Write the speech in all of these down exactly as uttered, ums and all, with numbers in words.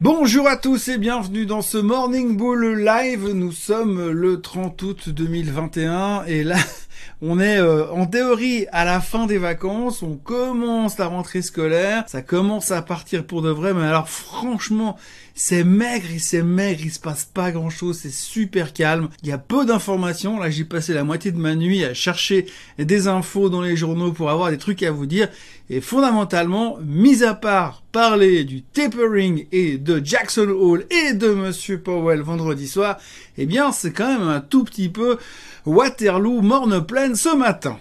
Bonjour à tous et bienvenue dans ce Morning Bull Live. Nous sommes le trente août deux mille vingt et un et là on est euh, en théorie à la fin des vacances, on commence la rentrée scolaire, ça commence à partir pour de vrai, mais alors franchement c'est maigre et c'est maigre, il se passe pas grand chose, c'est super calme, il y a peu d'informations, là j'ai passé la moitié de ma nuit à chercher des infos dans les journaux pour avoir des trucs à vous dire, et fondamentalement, mis à part parler du tapering et de Jackson Hole et de Monsieur Powell vendredi soir, eh bien c'est quand même un tout petit peu Waterloo morne pleine ce matin.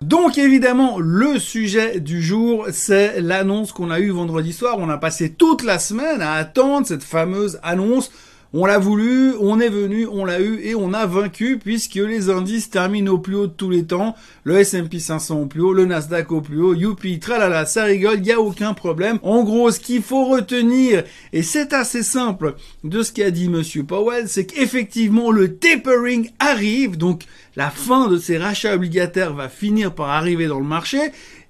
Donc évidemment, le sujet du jour, c'est l'annonce qu'on a eue vendredi soir. On a passé toute la semaine à attendre cette fameuse annonce. On l'a voulu, on est venu, on l'a eu et on a vaincu puisque les indices terminent au plus haut de tous les temps. Le S and P cinq cents au plus haut, le Nasdaq au plus haut, youpi, tralala, ça rigole, y a aucun problème. En gros, ce qu'il faut retenir, et c'est assez simple de ce qu'a dit Monsieur Powell, c'est qu'effectivement le tapering arrive, donc la fin de ces rachats obligataires va finir par arriver dans le marché.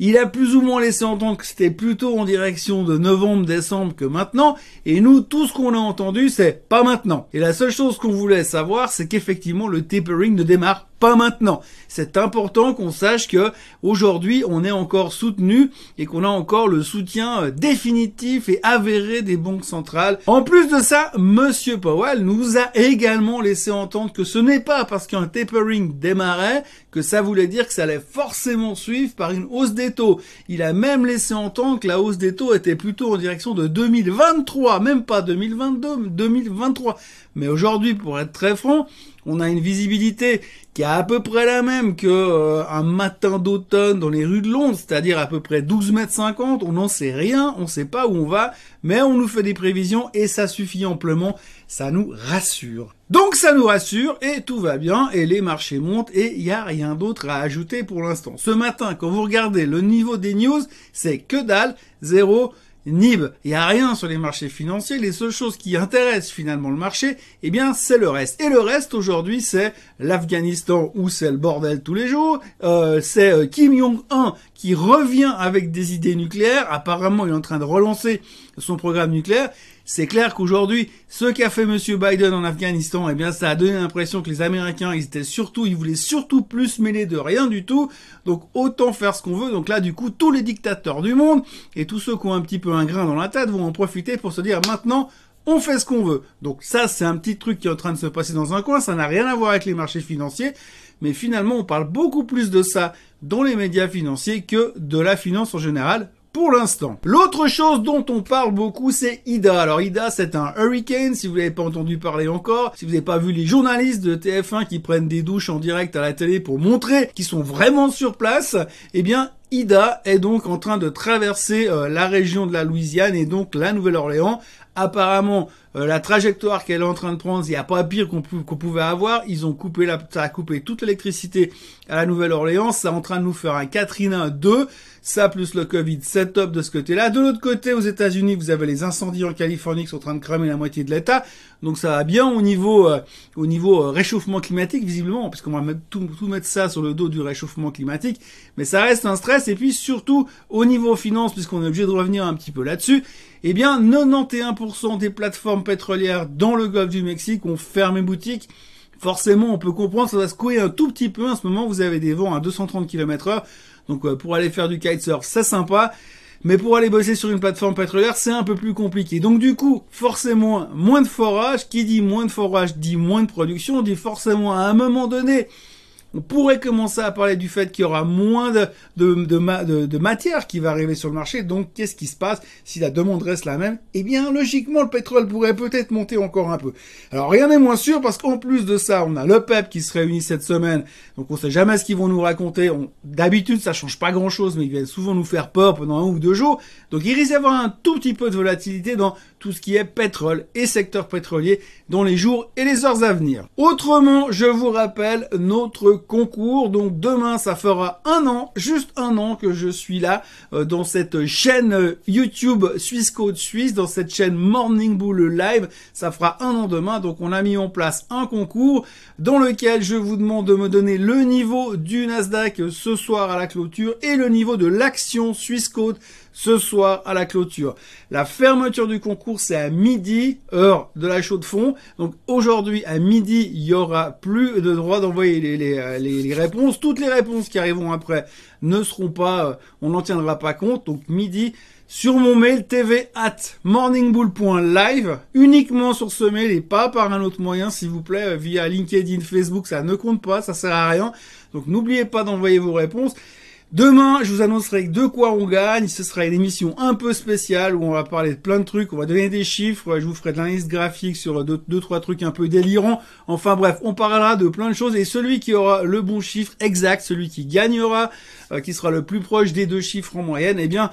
Il a plus ou moins laissé entendre que c'était plutôt en direction de novembre-décembre que maintenant. Et nous, tout ce qu'on a entendu, c'est pas maintenant. Et la seule chose qu'on voulait savoir, c'est qu'effectivement, le tapering ne démarre pas maintenant. C'est important qu'on sache que aujourd'hui, on est encore soutenu et qu'on a encore le soutien définitif et avéré des banques centrales. En plus de ça, Monsieur Powell nous a également laissé entendre que ce n'est pas parce qu'un tapering démarrait que ça voulait dire que ça allait forcément suivre par une hausse des taux. Il a même laissé entendre que la hausse des taux était plutôt en direction de deux mille vingt-trois, même pas deux mille vingt-deux, deux mille vingt-trois. Mais aujourd'hui, pour être très franc, on a une visibilité qui est à peu près la même que euh, un matin d'automne dans les rues de Londres, c'est-à-dire à peu près douze mètres cinquante. On n'en sait rien, on sait pas où on va, mais on nous fait des prévisions et ça suffit amplement, ça nous rassure. Donc ça nous rassure et tout va bien et les marchés montent et il n'y a rien d'autre à ajouter pour l'instant. Ce matin, quand vous regardez le niveau des news, c'est que dalle, zéro, nib. Il n'y a rien sur les marchés financiers. Les seules choses qui intéressent finalement le marché, eh bien, c'est le reste. Et le reste, aujourd'hui, c'est l'Afghanistan où c'est le bordel tous les jours. Euh, c'est euh, Kim Jong-un qui revient avec des idées nucléaires. Apparemment, il est en train de relancer son programme nucléaire. C'est clair qu'aujourd'hui, ce qu'a fait Monsieur Biden en Afghanistan, eh bien, ça a donné l'impression que les Américains, ils étaient surtout, ils voulaient surtout plus se mêler de rien du tout. Donc, autant faire ce qu'on veut. Donc là, du coup, tous les dictateurs du monde et tous ceux qui ont un petit peu un grain dans la tête vont en profiter pour se dire maintenant, on fait ce qu'on veut. Donc ça, c'est un petit truc qui est en train de se passer dans un coin. Ça n'a rien à voir avec les marchés financiers. Mais finalement, on parle beaucoup plus de ça dans les médias financiers que de la finance en général. Pour l'instant. L'autre chose dont on parle beaucoup, c'est Ida. Alors Ida, c'est un hurricane, si vous n'avez pas entendu parler encore, si vous n'avez pas vu les journalistes de T F un qui prennent des douches en direct à la télé pour montrer qu'ils sont vraiment sur place, eh bien, Ida est donc en train de traverser euh, la région de la Louisiane et donc la Nouvelle-Orléans. Apparemment, euh, la trajectoire qu'elle est en train de prendre, il n'y a pas pire qu'on qu'on pouvait avoir. Ils ont coupé la, ça a coupé toute l'électricité à la Nouvelle-Orléans. Ça est en train de nous faire un Katrina deux. Ça plus le Covid, c'est top de ce côté-là. De l'autre côté, aux États-Unis, vous avez les incendies en Californie qui sont en train de cramer la moitié de l'État. Donc ça va bien au niveau, euh, au niveau euh, réchauffement climatique, visiblement, parce qu'on va mettre tout, tout mettre ça sur le dos du réchauffement climatique. Mais ça reste un stress. Et puis surtout, au niveau finance, puisqu'on est obligé de revenir un petit peu là-dessus, eh bien, quatre-vingt-onze pour cent des plateformes pétrolières dans le golfe du Mexique ont fermé boutique. Forcément, on peut comprendre, ça va secouer un tout petit peu. En ce moment, vous avez des vents à deux cent trente kilomètres heure. Donc, euh, pour aller faire du kitesurf, c'est sympa. Mais pour aller bosser sur une plateforme pétrolière, c'est un peu plus compliqué. Donc, du coup, forcément, moins de forage. Qui dit moins de forage dit moins de production. On dit forcément, à un moment donné, on pourrait commencer à parler du fait qu'il y aura moins de, de, de, de, de matière qui va arriver sur le marché. Donc, qu'est-ce qui se passe si la demande reste la même? Eh bien, logiquement, le pétrole pourrait peut-être monter encore un peu. Alors, rien n'est moins sûr parce qu'en plus de ça, on a l'O P E P qui se réunit cette semaine. Donc, on sait jamais ce qu'ils vont nous raconter. On, d'habitude, ça change pas grand-chose, mais ils viennent souvent nous faire peur pendant un ou deux jours. Donc, il risque d'y avoir un tout petit peu de volatilité dans tout ce qui est pétrole et secteur pétrolier dans les jours et les heures à venir. Autrement, je vous rappelle notre concours. Donc demain, ça fera un an, juste un an que je suis là euh, dans cette chaîne YouTube Swissquote Suisse, dans cette chaîne Morning Bull Live. Ça fera un an demain. Donc on a mis en place un concours dans lequel je vous demande de me donner le niveau du Nasdaq ce soir à la clôture et le niveau de l'action Swissquote ce soir à la clôture. La fermeture du concours, c'est à midi, heure de la chaux de fond. Donc aujourd'hui, à midi, il n'y aura plus de droit d'envoyer les, les, les, les réponses. Toutes les réponses qui arriveront après ne seront pas, on n'en tiendra pas compte. Donc midi, sur mon mail tv at morningbull point live, uniquement sur ce mail et pas par un autre moyen, s'il vous plaît, via LinkedIn, Facebook, ça ne compte pas, ça sert à rien. Donc n'oubliez pas d'envoyer vos réponses. Demain, je vous annoncerai de quoi on gagne. Ce sera une émission un peu spéciale où on va parler de plein de trucs. On va donner des chiffres. Je vous ferai de l'analyse graphique sur deux, deux, trois trucs un peu délirants. Enfin bref, on parlera de plein de choses. Et celui qui aura le bon chiffre exact, celui qui gagnera, euh, qui sera le plus proche des deux chiffres en moyenne, eh bien,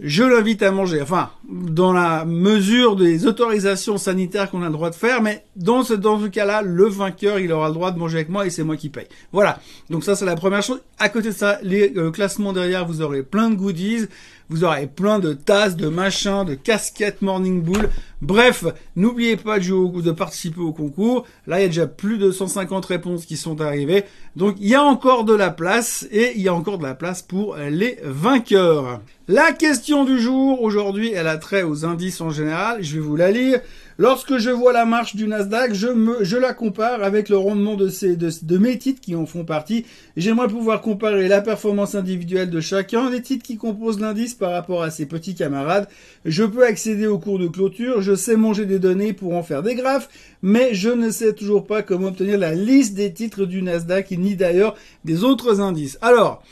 je l'invite à manger. Enfin, dans la mesure des autorisations sanitaires qu'on a le droit de faire. Mais dans ce, dans ce cas-là, le vainqueur, il aura le droit de manger avec moi et c'est moi qui paye. Voilà. Donc ça, c'est la première chose. À côté de ça, les euh, classements derrière, vous aurez plein de goodies. Vous aurez plein de tasses, de machins, de casquettes Morning Bull. Bref, n'oubliez pas de, jouer au, de participer au concours. Là, il y a déjà plus de cent cinquante réponses qui sont arrivées. Donc, il y a encore de la place et il y a encore de la place pour les vainqueurs. La question du jour, aujourd'hui, elle a trait aux indices en général. Je vais vous la lire. Lorsque je vois la marche du Nasdaq, je, me, je la compare avec le rendement de, ces, de, de mes titres qui en font partie. J'aimerais pouvoir comparer la performance individuelle de chacun des titres qui composent l'indice par rapport à ses petits camarades. Je peux accéder au cours de clôture, je sais manger des données pour en faire des graphes, mais je ne sais toujours pas comment obtenir la liste des titres du Nasdaq, ni d'ailleurs des autres indices. Alors,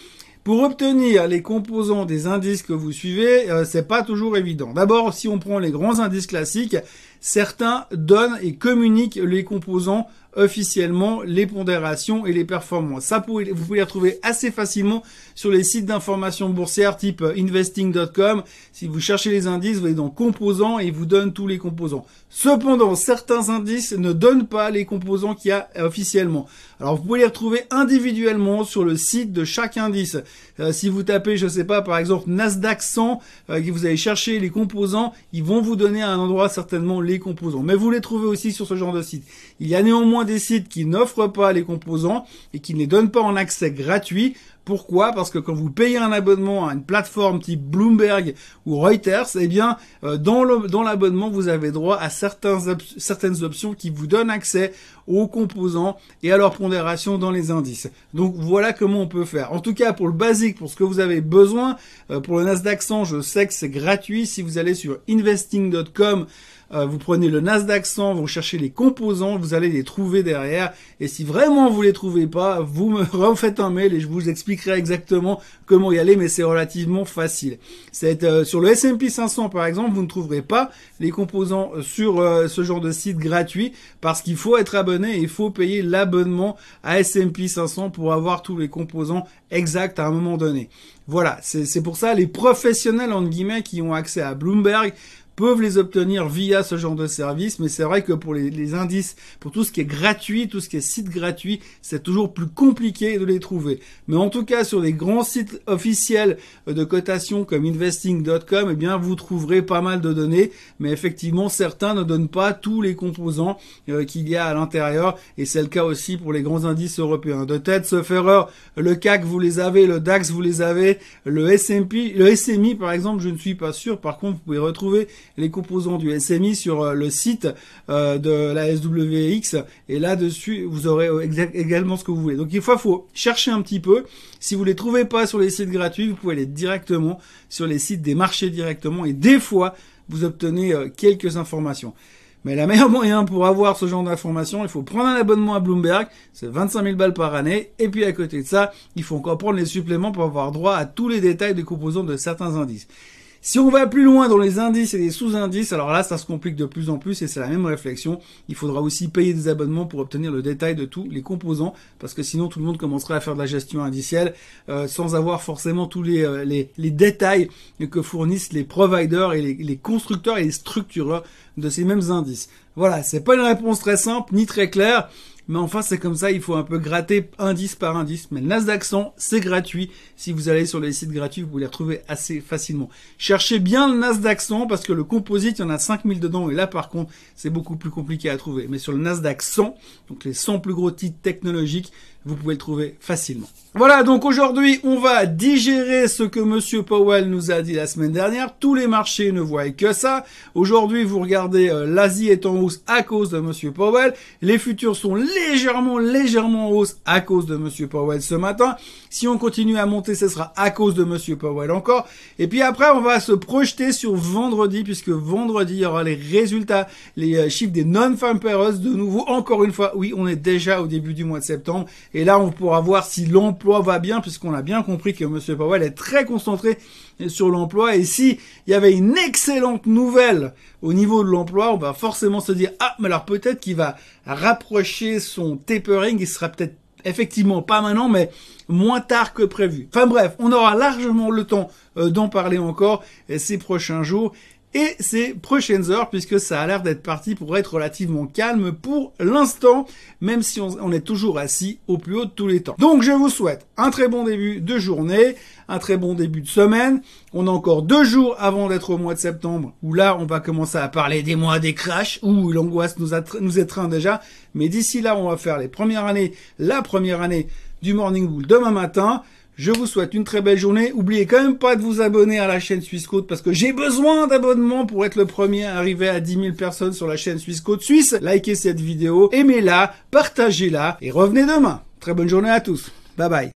pour obtenir les composants des indices que vous suivez, euh, c'est pas toujours évident. D'abord, si on prend les grands indices classiques, certains donnent et communiquent les composants officiellement, les pondérations et les performances. Ça, vous pouvez les retrouver assez facilement sur les sites d'information boursière type investing point com. Si vous cherchez les indices, vous allez dans composants et ils vous donnent tous les composants. Cependant, certains indices ne donnent pas les composants qu'il y a officiellement. Alors, vous pouvez les retrouver individuellement sur le site de chaque indice. Euh, si vous tapez, je sais pas, par exemple, Nasdaq cent, euh, et que vous allez chercher les composants, ils vont vous donner à un endroit certainement les composants. Mais vous les trouvez aussi sur ce genre de site. Il y a néanmoins des sites qui n'offrent pas les composants et qui ne les donnent pas en accès gratuit. Pourquoi? Parce que quand vous payez un abonnement à une plateforme type Bloomberg ou Reuters, eh bien, euh, dans le, dans l'abonnement, vous avez droit à certains op- certaines options qui vous donnent accès aux composants et à leur pondération dans les indices. Donc voilà comment on peut faire. En tout cas, pour le basique, pour ce que vous avez besoin, euh, pour le Nasdaq cent, je sais que c'est gratuit. Si vous allez sur investing point com, euh, vous prenez le Nasdaq cent, vous cherchez les composants, vous allez les trouver derrière. Et si vraiment vous les trouvez pas, vous me refaites un mail et je vous explique exactement comment y aller, mais c'est relativement facile. C'est, euh, sur le S and P cinq cents par exemple, vous ne trouverez pas les composants sur euh, ce genre de site gratuit parce qu'il faut être abonné et il faut payer l'abonnement à S and P cinq cents pour avoir tous les composants exacts à un moment donné. Voilà, c'est, c'est pour ça les professionnels entre guillemets qui ont accès à Bloomberg peuvent les obtenir via ce genre de service, mais c'est vrai que pour les, les indices, pour tout ce qui est gratuit, tout ce qui est site gratuit, c'est toujours plus compliqué de les trouver. Mais en tout cas, sur les grands sites officiels de cotation comme investing point com, eh bien, vous trouverez pas mal de données, mais effectivement, certains ne donnent pas tous les composants euh, qu'il y a à l'intérieur, et c'est le cas aussi pour les grands indices européens. De tête, sauf erreur, le C A C, vous les avez, le DAX, vous les avez, le S and P, le S M I, par exemple, je ne suis pas sûr. Par contre, vous pouvez retrouver les composants du S M I sur le site euh, de la S W X et là-dessus vous aurez également ce que vous voulez. Donc il faut, faut chercher un petit peu. Si vous les trouvez pas sur les sites gratuits, vous pouvez aller directement sur les sites des marchés directement et des fois vous obtenez euh, quelques informations. Mais le meilleur moyen pour avoir ce genre d'informations, il faut prendre un abonnement à Bloomberg, c'est vingt-cinq mille balles par année, et puis à côté de ça, il faut encore prendre les suppléments pour avoir droit à tous les détails des composants de certains indices. Si on va plus loin dans les indices et les sous-indices, alors là, ça se complique de plus en plus et c'est la même réflexion. Il faudra aussi payer des abonnements pour obtenir le détail de tous les composants parce que sinon, tout le monde commencerait à faire de la gestion indicielle euh, sans avoir forcément tous les, euh, les, les détails que fournissent les providers et les, les constructeurs et les structureurs de ces mêmes indices. Voilà, c'est pas une réponse très simple ni très claire. Mais enfin, c'est comme ça, il faut un peu gratter indice par indice. Mais le Nasdaq cent, c'est gratuit. Si vous allez sur les sites gratuits, vous pouvez les retrouver assez facilement. Cherchez bien le Nasdaq cent parce que le composite, il y en a cinq mille dedans. Et là, par contre, c'est beaucoup plus compliqué à trouver. Mais sur le Nasdaq cent, donc les cent plus gros titres technologiques, vous pouvez le trouver facilement. Voilà, donc aujourd'hui, on va digérer ce que Monsieur Powell nous a dit la semaine dernière. Tous les marchés ne voient que ça. Aujourd'hui, vous regardez, euh, l'Asie est en hausse à cause de Monsieur Powell. Les futurs sont légèrement, légèrement en hausse à cause de Monsieur Powell ce matin. Si on continue à monter, ce sera à cause de Monsieur Powell encore. Et puis après, on va se projeter sur vendredi, puisque vendredi, il y aura les résultats, les chiffres des non-farm payrolls de nouveau. Encore une fois, oui, on est déjà au début du mois de septembre. Et là, on pourra voir si l'emploi va bien, puisqu'on a bien compris que Monsieur Powell est très concentré sur l'emploi. Et si il y avait une excellente nouvelle au niveau de l'emploi, on va forcément se dire « Ah, mais alors peut-être qu'il va rapprocher son tapering, il sera peut-être effectivement pas maintenant, mais moins tard que prévu. » Enfin bref, on aura largement le temps d'en parler encore ces prochains jours et ces prochaines heures, puisque ça a l'air d'être parti pour être relativement calme pour l'instant, même si on, on est toujours assis au plus haut de tous les temps. Donc je vous souhaite un très bon début de journée, un très bon début de semaine. On a encore deux jours avant d'être au mois de septembre, où là on va commencer à parler des mois des crashs, où l'angoisse nous, nous étreint déjà. Mais d'ici là, on va faire les premières années, la première année du Morning Bull demain matin. Je vous souhaite une très belle journée. N'oubliez quand même pas de vous abonner à la chaîne Swissquote parce que j'ai besoin d'abonnements pour être le premier à arriver à dix mille personnes sur la chaîne Swissquote Suisse. Likez cette vidéo, aimez-la, partagez-la et revenez demain. Très bonne journée à tous. Bye bye.